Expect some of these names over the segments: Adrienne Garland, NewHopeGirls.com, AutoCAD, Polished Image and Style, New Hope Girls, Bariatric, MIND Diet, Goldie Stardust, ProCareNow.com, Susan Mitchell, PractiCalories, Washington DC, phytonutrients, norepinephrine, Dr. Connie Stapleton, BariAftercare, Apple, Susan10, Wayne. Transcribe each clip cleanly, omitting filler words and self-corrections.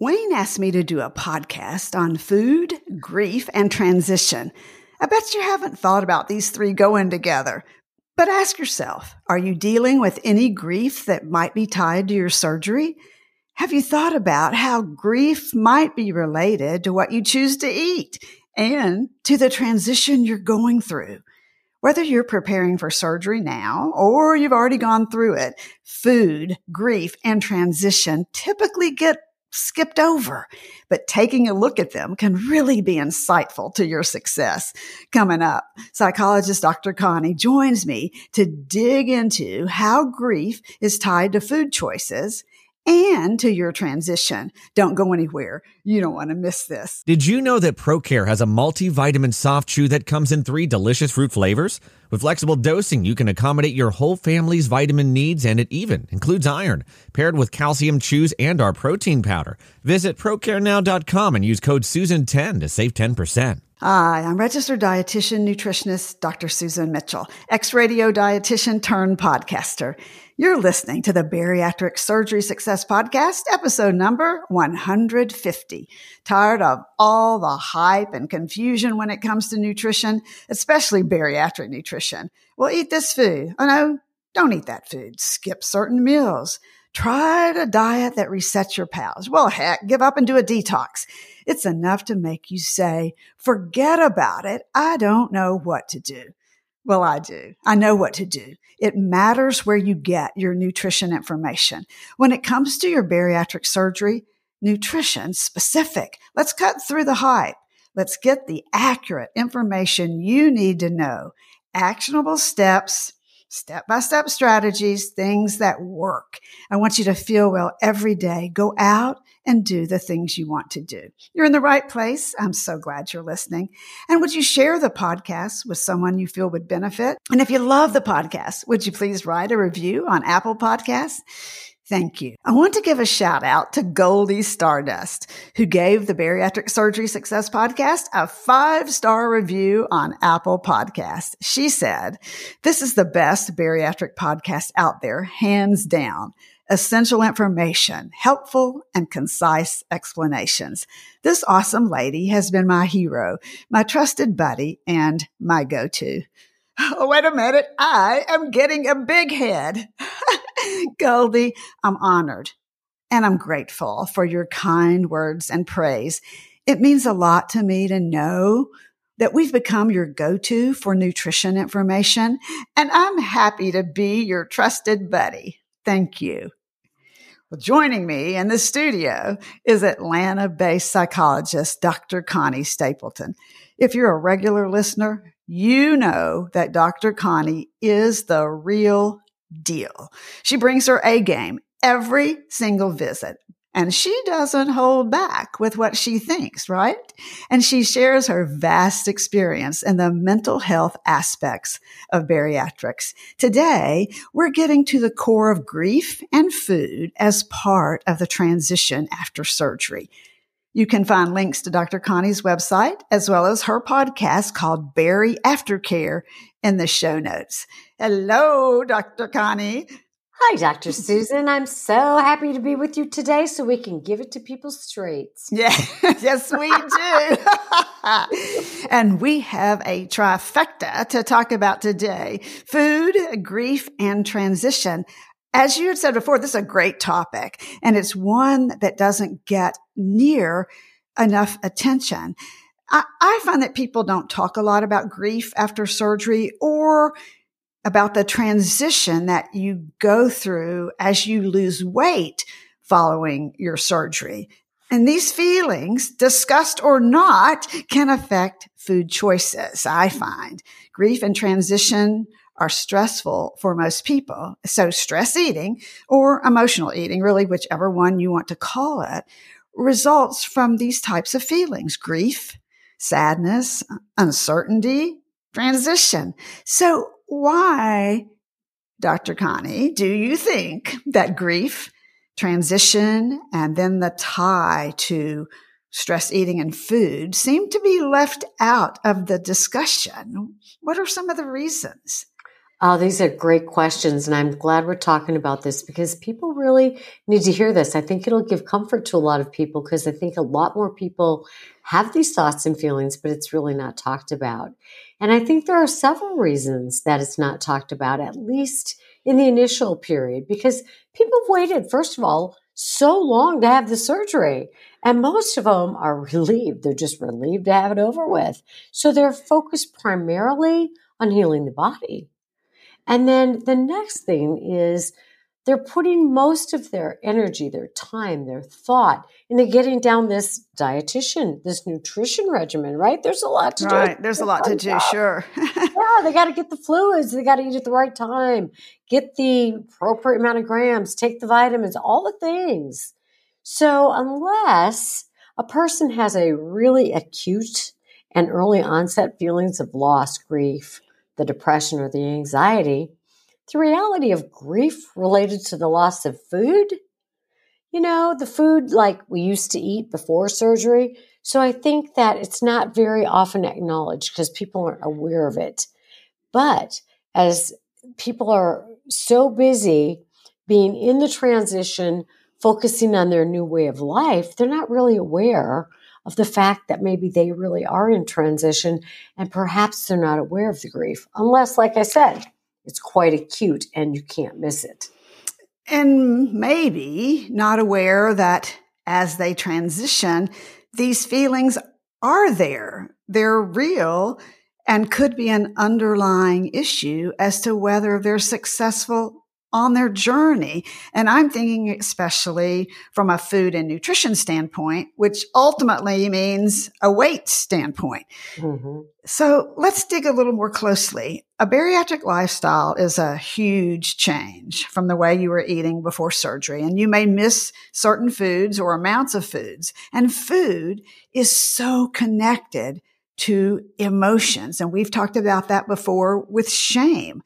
Wayne asked me to do a podcast on food, grief, and transition. I bet you haven't thought about these three going together. But ask yourself, are you dealing with any grief that might be tied to your surgery? Have you thought about how grief might be related to what you choose to eat and to the transition you're going through? Whether you're preparing for surgery now or you've already gone through it, food, grief, and transition typically get skipped over, but taking a look at them can really be insightful to your success. Coming up, psychologist Dr. Connie joins me to dig into how grief is tied to food choices and to your transition. Don't go anywhere. You don't want to miss this. Did you know that ProCare has a multivitamin soft chew that comes in 3 delicious fruit flavors? With flexible dosing, you can accommodate your whole family's vitamin needs, and it even includes iron, paired with calcium chews and our protein powder. Visit ProCareNow.com and use code SUSAN10 to save 10%. Hi, I'm registered dietitian, nutritionist, Dr. Susan Mitchell, ex-radio dietitian turned podcaster. You're listening to the Bariatric Surgery Success Podcast, episode number 150. Tired of all the hype and confusion when it comes to nutrition, especially bariatric nutrition? Well, eat this food. Oh no, don't eat that food. Skip certain meals. Try a diet that resets your pals. Well, heck, give up and do a detox. It's enough to make you say, forget about it. I don't know what to do. Well, I do. I know what to do. It matters where you get your nutrition information. When it comes to your bariatric surgery, nutrition specific. Let's cut through the hype. Let's get the accurate information you need to know. Actionable steps, step-by-step strategies, things that work. I want you to feel well every day. Go out and do the things you want to do. You're in the right place. I'm so glad you're listening. And would you share the podcast with someone you feel would benefit? And if you love the podcast, would you please write a review on Apple Podcasts? Thank you. I want to give a shout out to Goldie Stardust, who gave the Bariatric Surgery Success Podcast a 5-star review on Apple Podcasts. She said, "This is the best bariatric podcast out there, hands down. Essential information, helpful and concise explanations. This awesome lady has been my hero, my trusted buddy, and my go-to." Oh, wait a minute. I am getting a big head. Goldie, I'm honored and I'm grateful for your kind words and praise. It means a lot to me to know that we've become your go-to for nutrition information, and I'm happy to be your trusted buddy. Thank you. Well, joining me in the studio is Atlanta-based psychologist Dr. Connie Stapleton. If you're a regular listener, you know that Dr. Connie is the real deal. She brings her A game every single visit, and she doesn't hold back with what she thinks, right? And she shares her vast experience in the mental health aspects of bariatrics. Today, we're getting to the core of grief and food as part of the transition after surgery. You can find links to Dr. Connie's website, as well as her podcast called BariAftercare, in the show notes. Hello, Dr. Connie. Hi, Dr. Susan. I'm so happy to be with you today so we can give it to people straight. Yeah. Yes, we do. And we have a trifecta to talk about today: food, grief, and transition. As you had said before, this is a great topic, and it's one that doesn't get near enough attention. I find that people don't talk a lot about grief after surgery or about the transition that you go through as you lose weight following your surgery. And these feelings, discussed or not, can affect food choices, I find. Grief and transition are stressful for most people. So stress eating, or emotional eating, really, whichever one you want to call it, results from these types of feelings: grief, sadness, uncertainty, transition. So why, Dr. Connie, do you think that grief, transition, and then the tie to stress eating and food seem to be left out of the discussion? What are some of the reasons? Oh, these are great questions. And I'm glad we're talking about this because people really need to hear this. I think it'll give comfort to a lot of people because I think a lot more people have these thoughts and feelings, but it's really not talked about. And I think there are several reasons that it's not talked about, at least in the initial period, because people have waited, first of all, so long to have the surgery. And most of them are relieved. They're just relieved to have it over with. So they're focused primarily on healing the body. And then the next thing is they're putting most of their energy, their time, their thought, and they're getting down this dietitian, this nutrition regimen, right? There's a lot to do. Right, there's a lot to do, sure. Yeah, they got to get the fluids. They got to eat at the right time, get the appropriate amount of grams, take the vitamins, all the things. So unless a person has a really acute and early onset feelings of loss, grief, the depression or the anxiety, the reality of grief related to the loss of food, you know, the food like we used to eat before surgery. So I think that it's not very often acknowledged because people aren't aware of it. But as people are so busy being in the transition, focusing on their new way of life, they're not really aware of the fact that maybe they really are in transition and perhaps they're not aware of the grief, unless, like I said, it's quite acute and you can't miss it. And maybe not aware that as they transition, these feelings are there. They're real and could be an underlying issue as to whether they're successful on their journey. And I'm thinking especially from a food and nutrition standpoint, which ultimately means a weight standpoint. Mm-hmm. So let's dig a little more closely. A bariatric lifestyle is a huge change from the way you were eating before surgery. And you may miss certain foods or amounts of foods. And food is so connected to emotions. And we've talked about that before with shame.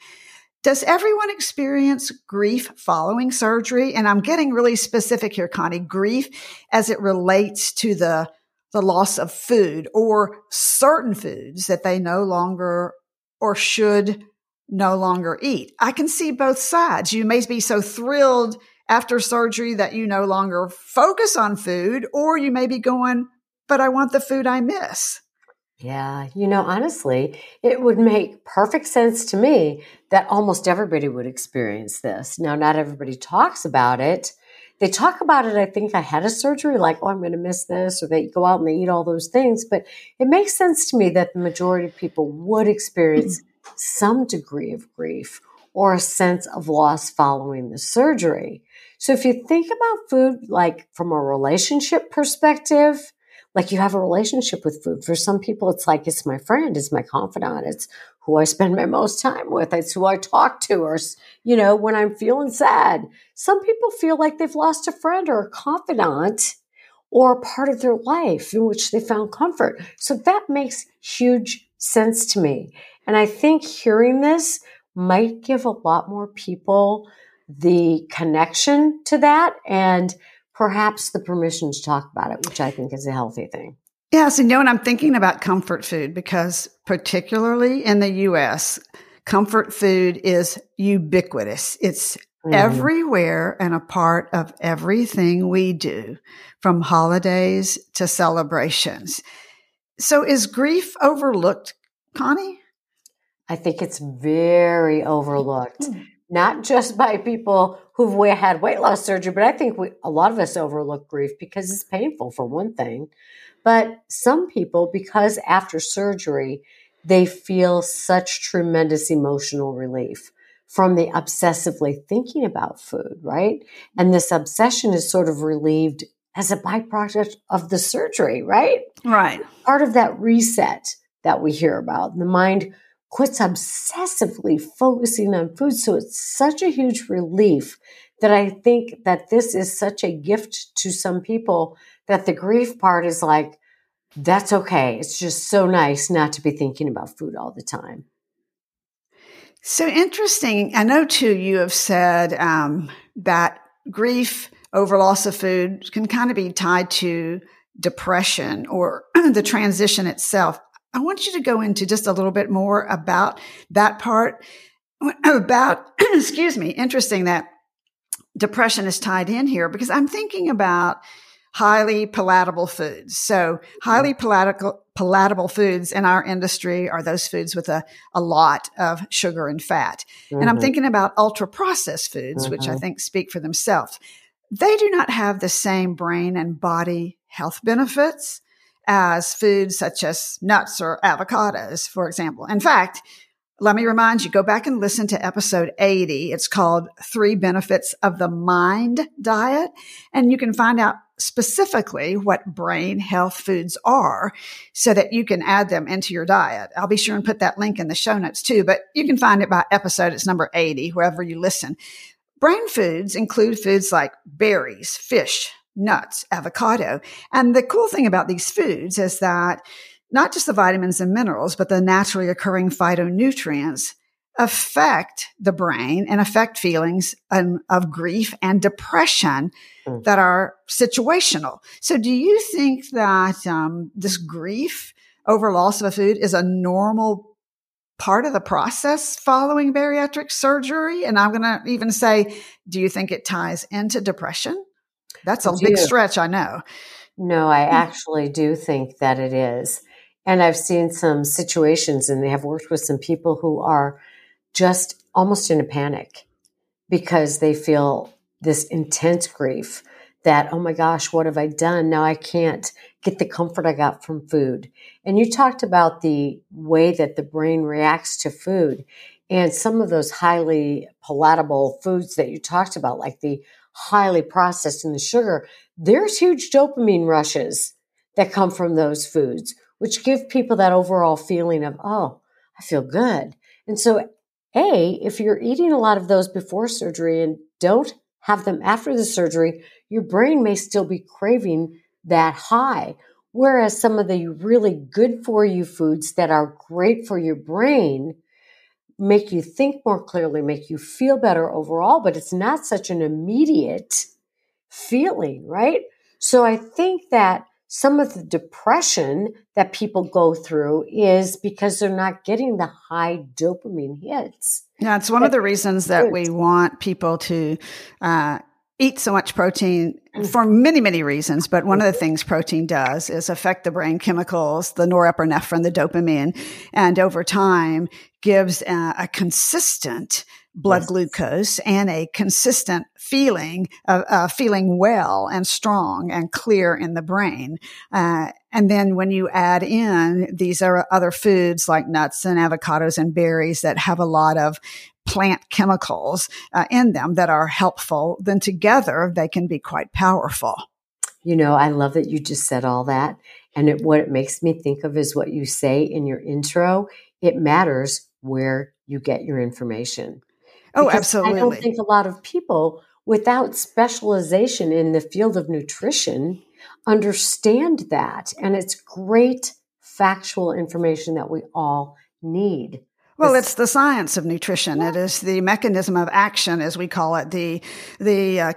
Does everyone experience grief following surgery? And I'm getting really specific here, Connie, grief as it relates to the loss of food or certain foods that they no longer or should no longer eat. I can see both sides. You may be so thrilled after surgery that you no longer focus on food, or you may be going, but I want the food I miss. Yeah, you know, honestly, it would make perfect sense to me that almost everybody would experience this. Now, not everybody talks about it. They talk about it, I think I had a surgery, like, oh, I'm going to miss this, or they go out and they eat all those things. But it makes sense to me that the majority of people would experience some degree of grief or a sense of loss following the surgery. So if you think about food, like from a relationship perspective, like you have a relationship with food. For some people, it's like, it's my friend, it's my confidant, it's who I spend my most time with, it's who I talk to, or, you know, when I'm feeling sad. Some people feel like they've lost a friend or a confidant or a part of their life in which they found comfort. So that makes huge sense to me. And I think hearing this might give a lot more people the connection to that and perhaps the permission to talk about it, which I think is a healthy thing. Yes, and you know, and I'm thinking about comfort food because particularly in the U.S., comfort food is ubiquitous. It's everywhere and a part of everything we do, from holidays to celebrations. So is grief overlooked, Connie? I think it's very overlooked. Not just by people who've had weight loss surgery, but I think a lot of us overlook grief because it's painful for one thing. But some people, because after surgery, they feel such tremendous emotional relief from the obsessively thinking about food, right? And this obsession is sort of relieved as a byproduct of the surgery, right? Right. Part of that reset that we hear about, the mind quits obsessively focusing on food. So it's such a huge relief that I think that this is such a gift to some people that the grief part is like, that's okay. It's just so nice not to be thinking about food all the time. So interesting. I know too, you have said that grief over loss of food can kind of be tied to depression or the transition itself. I want you to go into just a little bit more about that part. about, excuse me, interesting that depression is tied in here because I'm thinking about highly palatable foods. So highly palatable foods in our industry are those foods with a lot of sugar and fat. Mm-hmm. And I'm thinking about ultra processed foods, mm-hmm. which I think speak for themselves. They do not have the same brain and body health benefits as foods such as nuts or avocados, for example. In fact, let me remind you, go back and listen to episode 80. It's called 3 Benefits of the MIND Diet. And you can find out specifically what brain health foods are so that you can add them into your diet. I'll be sure and put that link in the show notes too, but you can find it by episode. It's number 80, wherever you listen. Brain foods include foods like berries, fish, nuts, avocado. And the cool thing about these foods is that not just the vitamins and minerals, but the naturally occurring phytonutrients affect the brain and affect feelings of grief and depression that are situational. So do you think that this grief over loss of a food is a normal part of the process following bariatric surgery? And I'm going to even say, do you think it ties into depression? That's a big stretch, I know. No, I actually do think that it is. And I've seen some situations, and I have worked with some people who are just almost in a panic because they feel this intense grief that, oh my gosh, what have I done? Now I can't get the comfort I got from food. And you talked about the way that the brain reacts to food and some of those highly palatable foods that you talked about, like the highly processed and the sugar, there's huge dopamine rushes that come from those foods, which give people that overall feeling of, oh, I feel good. And so, A, if you're eating a lot of those before surgery and don't have them after the surgery, your brain may still be craving that high. Whereas some of the really good for you foods that are great for your brain make you think more clearly, make you feel better overall, but it's not such an immediate feeling, right? So I think that some of the depression that people go through is because they're not getting the high dopamine hits. Yeah, it's one of the reasons that we want people to eat so much protein for many, many reasons. But one of the things protein does is affect the brain chemicals, the norepinephrine, the dopamine, and over time gives a consistent blood glucose and a consistent feeling of feeling well and strong and clear in the brain. And then when you add in these other foods like nuts and avocados and berries that have a lot of plant chemicals in them that are helpful, then together they can be quite powerful. You know, I love that you just said all that. And what it makes me think of is what you say in your intro. It matters where you get your information. Oh, because absolutely. I don't think a lot of people without specialization in the field of nutrition understand that. And it's great factual information that we all need. Well, it's the science of nutrition. Yeah. It is the mechanism of action, as we call it, the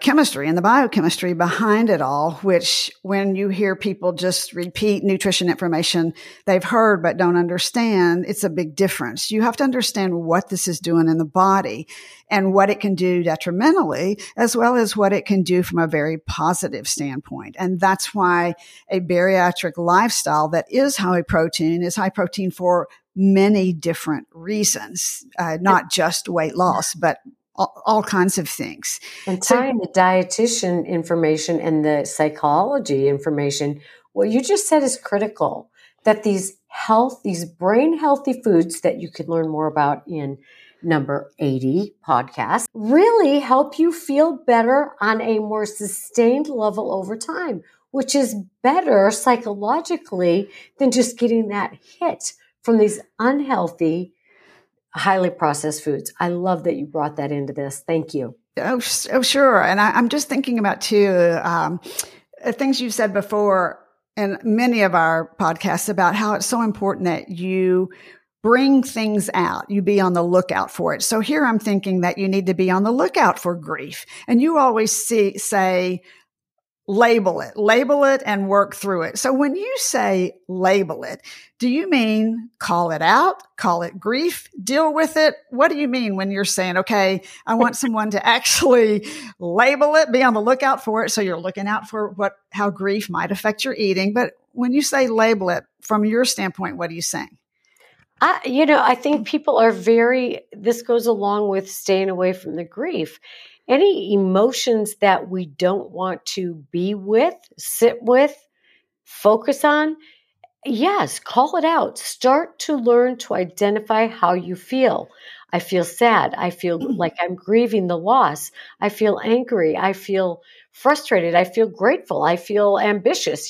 chemistry and the biochemistry behind it all, which when you hear people just repeat nutrition information they've heard but don't understand, it's a big difference. You have to understand what this is doing in the body and what it can do detrimentally, as well as what it can do from a very positive standpoint. And that's why a bariatric lifestyle that is high protein is high protein for many different reasons, not just weight loss, but all kinds of things. And tying the dietitian information and the psychology information, what you just said is critical, that these brain healthy foods that you can learn more about in number 80 podcast really help you feel better on a more sustained level over time, which is better psychologically than just getting that hit from these unhealthy, highly processed foods. I love that you brought that into this. Thank you. Oh, sure. And I'm just thinking about too, things you've said before in many of our podcasts about how it's so important that you bring things out. You be on the lookout for it. So here I'm thinking that you need to be on the lookout for grief. And you always say, Label it and work through it. So when you say label it, do you mean call it out, call it grief, deal with it? What do you mean when you're saying, okay, I want someone to actually label it, be on the lookout for it. So you're looking out for how grief might affect your eating. But when you say label it from your standpoint, what are you saying? I think people are this goes along with staying away from the grief. Any emotions that we don't want to be with, sit with, focus on, yes, call it out. Start to learn to identify how you feel. I feel sad. I feel like I'm grieving the loss. I feel angry. I feel frustrated. I feel grateful. I feel ambitious.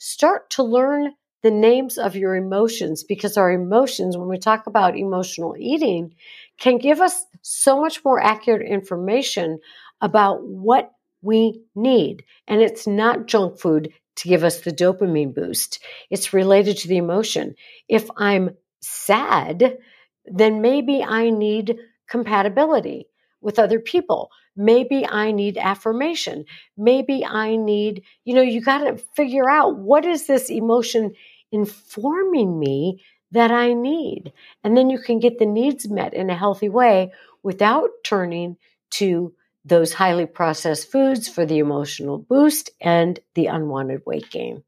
Start to learn the names of your emotions, because our emotions, when we talk about emotional eating, can give us so much more accurate information about what we need. And it's not junk food to give us the dopamine boost. It's related to the emotion. If I'm sad, then maybe I need compatibility with other people. Maybe I need affirmation. Maybe I need, you got to figure out what is this emotion informing me that I need. And then you can get the needs met in a healthy way without turning to those highly processed foods for the emotional boost and the unwanted weight gain.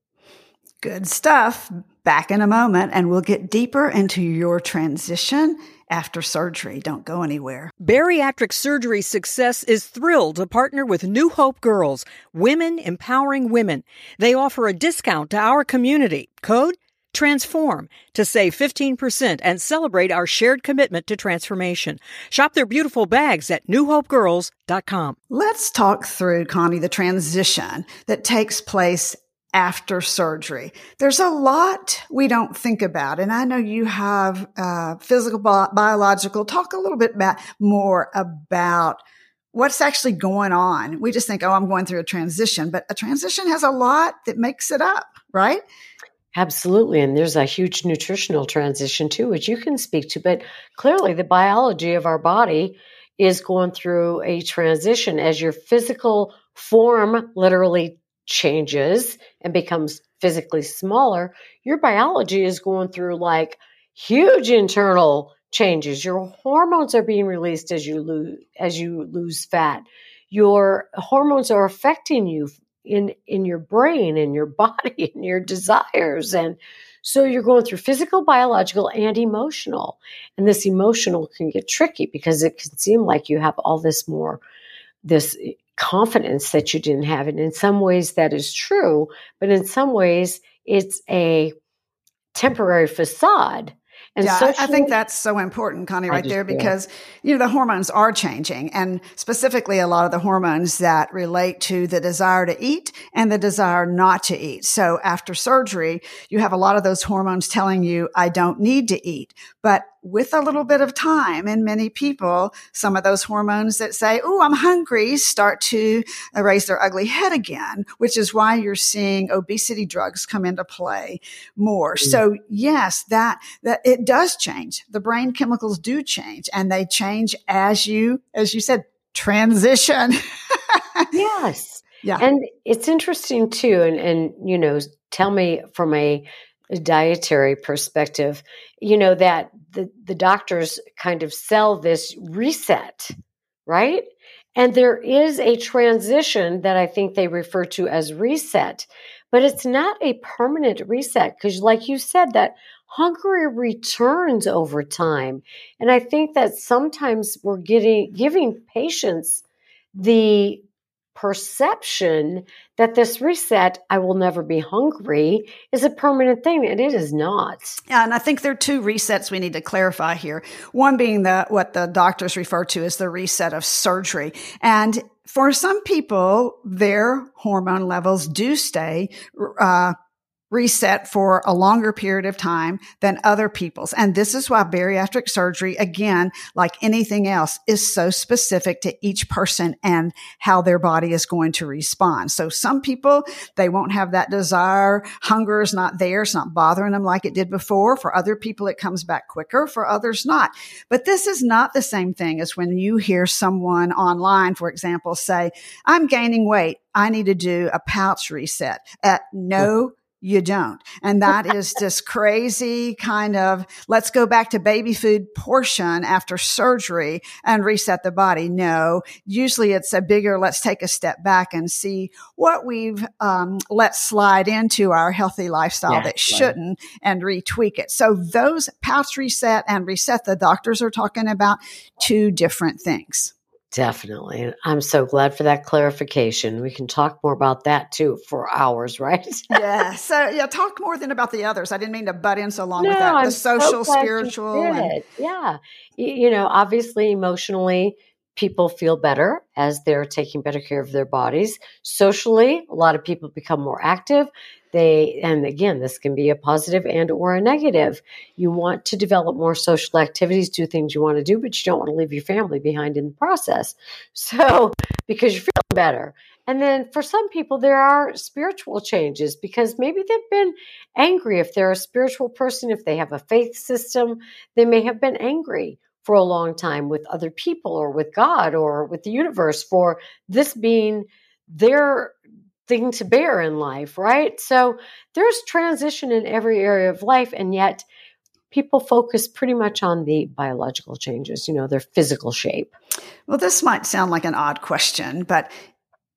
Good stuff. Back in a moment, and we'll get deeper into your transition after surgery. Don't go anywhere. Bariatric Surgery Success is thrilled to partner with New Hope Girls, women empowering women. They offer a discount to our community. Code Transform to save 15% and celebrate our shared commitment to transformation. Shop their beautiful bags at newhopegirls.com. Let's talk through, Connie, the transition that takes place after surgery. There's a lot we don't think about. And I know you have physical, biological. Talk a little bit more about what's actually going on. We just think, oh, I'm going through a transition. But a transition has a lot that makes it up, right? Absolutely. And there's a huge nutritional transition too, which you can speak to. But clearly the biology of our body is going through a transition as your physical form literally changes and becomes physically smaller. Your biology is going through like huge internal changes. Your hormones are being released as you lose fat. Your hormones are affecting you in your brain and your body and your desires. And so you're going through physical, biological, and emotional. And this emotional can get tricky because it can seem like you have all this confidence that you didn't have. And in some ways that is true, but in some ways it's a temporary facade. And yeah, I think that's so important, Connie, right there, because, the hormones are changing, and specifically a lot of the hormones that relate to the desire to eat and the desire not to eat. So after surgery, you have a lot of those hormones telling you, I don't need to eat. But with a little bit of time, and many people, some of those hormones that say, oh, I'm hungry, start to raise their ugly head again, which is why you're seeing obesity drugs come into play more. Mm-hmm. So yes, that it does change. The brain chemicals do change, and they change as you said, transition. Yes. Yeah. And it's interesting too. And tell me from a dietary perspective, that the doctors kind of sell this reset, right? And there is a transition that I think they refer to as reset, but it's not a permanent reset, because like you said, that hunger returns over time. And I think that sometimes we're giving patients the perception that this reset, I will never be hungry, is a permanent thing, and it is not. And I think there are two resets we need to clarify here. One being what the doctors refer to as the reset of surgery. And for some people, their hormone levels do stay reset for a longer period of time than other people's. And this is why bariatric surgery, again, like anything else, is so specific to each person and how their body is going to respond. So some people, they won't have that desire. Hunger is not there. It's not bothering them like it did before. For other people, it comes back quicker. For others, not. But this is not the same thing as when you hear someone online, for example, say, I'm gaining weight. I need to do a pouch reset. No, you don't. And that is this crazy kind of, let's go back to baby food portion after surgery and reset the body. No, usually it's a bigger, let's take a step back and see what we've let slide into our healthy lifestyle that shouldn't and retweak it. So those pouch reset and reset, the doctors are talking about two different things. Definitely. I'm so glad for that clarification. We can talk more about that too for hours, right? Yeah. So talk more than about the others. I didn't mean to butt in so long with that. I'm social, so spiritual. Yeah. You know, obviously emotionally, people feel better as they're taking better care of their bodies. Socially, a lot of people become more active. And again, this can be a positive and or a negative. You want to develop more social activities, do things you want to do, but you don't want to leave your family behind in the process. So, because you're feeling better. And then for some people, there are spiritual changes because maybe they've been angry. If they're a spiritual person, if they have a faith system, they may have been angry for a long time with other people or with God or with the universe for this being their thing to bear in life, right? So there's transition in every area of life, and yet people focus pretty much on the biological changes, you know, their physical shape. Well, this might sound like an odd question, but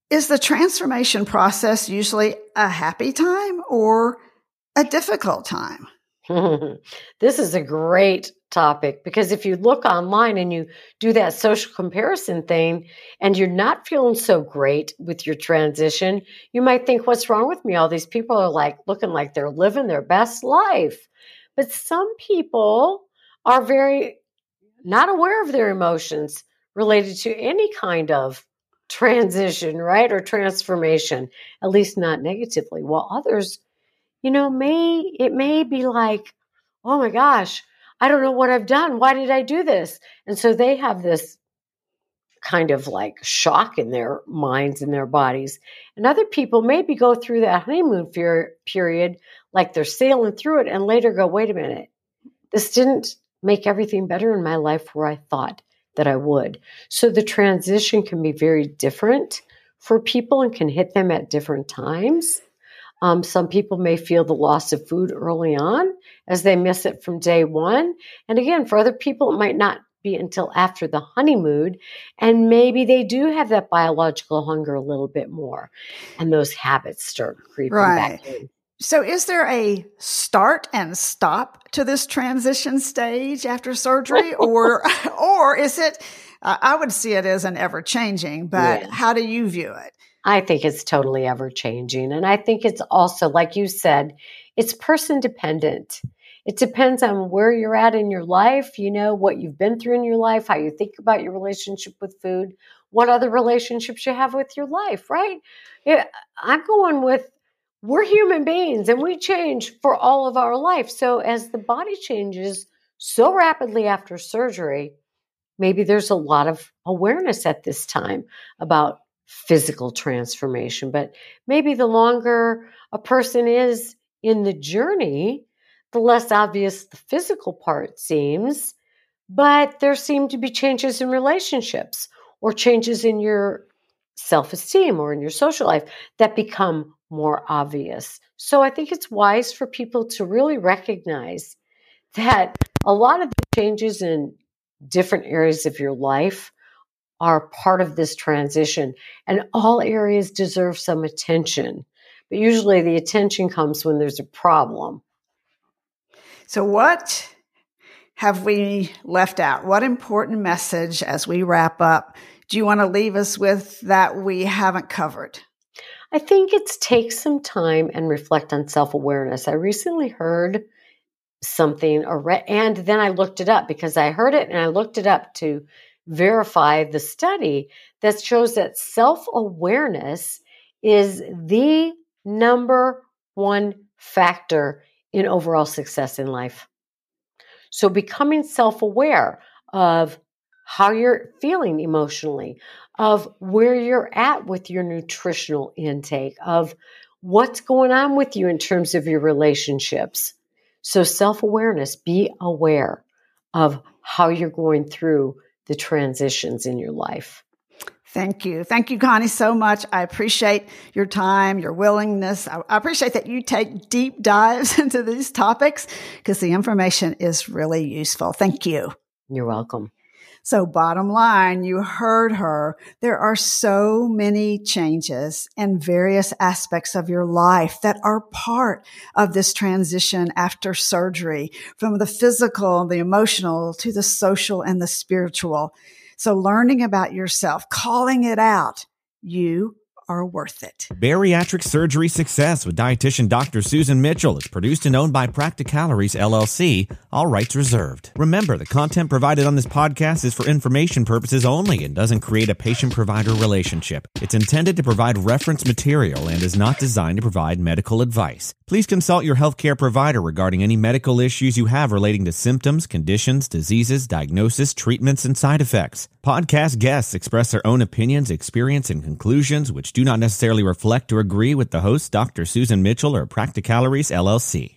is the transformation process usually a happy time or a difficult time? This is a great topic because if you look online and you do that social comparison thing and you're not feeling so great with your transition, you might think, what's wrong with me? All these people are like looking like they're living their best life. But some people are very not aware of their emotions related to any kind of transition, right? Or transformation, at least not negatively, while others, you know, it may be like, oh my gosh, I don't know what I've done. Why did I do this? And so they have this kind of like shock in their minds and their bodies. And other people maybe go through that honeymoon period, like they're sailing through it and later go, wait a minute, this didn't make everything better in my life where I thought that I would. So the transition can be very different for people and can hit them at different times. Some people may feel the loss of food early on as they miss it from day one. And again, for other people, it might not be until after the honeymoon. And maybe they do have that biological hunger a little bit more. And those habits start creeping back in. So is there a start and stop to this transition stage after surgery? or is it, I would see it as an ever-changing, but how do you view it? I think it's totally ever-changing. And I think it's also, like you said, it's person-dependent. It depends on where you're at in your life, you know, what you've been through in your life, how you think about your relationship with food, what other relationships you have with your life, right? I'm going with, we're human beings and we change for all of our life. So as the body changes so rapidly after surgery, maybe there's a lot of awareness at this time about physical transformation, but maybe the longer a person is in the journey, the less obvious the physical part seems, but there seem to be changes in relationships or changes in your self-esteem or in your social life that become more obvious. So I think it's wise for people to really recognize that a lot of the changes in different areas of your life are part of this transition, and all areas deserve some attention. But usually the attention comes when there's a problem. So what have we left out? What important message as we wrap up do you want to leave us with that we haven't covered? I think it's take some time and reflect on self-awareness. I recently heard something, and then I looked it up because I heard it and I looked it up to verify the study that shows that self-awareness is the number one factor in overall success in life. So becoming self-aware of how you're feeling emotionally, of where you're at with your nutritional intake, of what's going on with you in terms of your relationships. So self-awareness, be aware of how you're going through the transitions in your life. Thank you. Thank you, Connie, so much. I appreciate your time, your willingness. I appreciate that you take deep dives into these topics because the information is really useful. Thank you. You're welcome. So bottom line, you heard her. There are so many changes in various aspects of your life that are part of this transition after surgery, from the physical, the emotional, to the social and the spiritual. So learning about yourself, calling it out, you are worth it. Bariatric Surgery Success with dietitian Dr. Susan Mitchell is produced and owned by PractiCalories, LLC. All rights reserved. Remember, the content provided on this podcast is for information purposes only and doesn't create a patient-provider relationship. It's intended to provide reference material and is not designed to provide medical advice. Please consult your healthcare provider regarding any medical issues you have relating to symptoms, conditions, diseases, diagnosis, treatments, and side effects. Podcast guests express their own opinions, experience, and conclusions, which do not necessarily reflect or agree with the host, Dr. Susan Mitchell, or PractiCalories, LLC.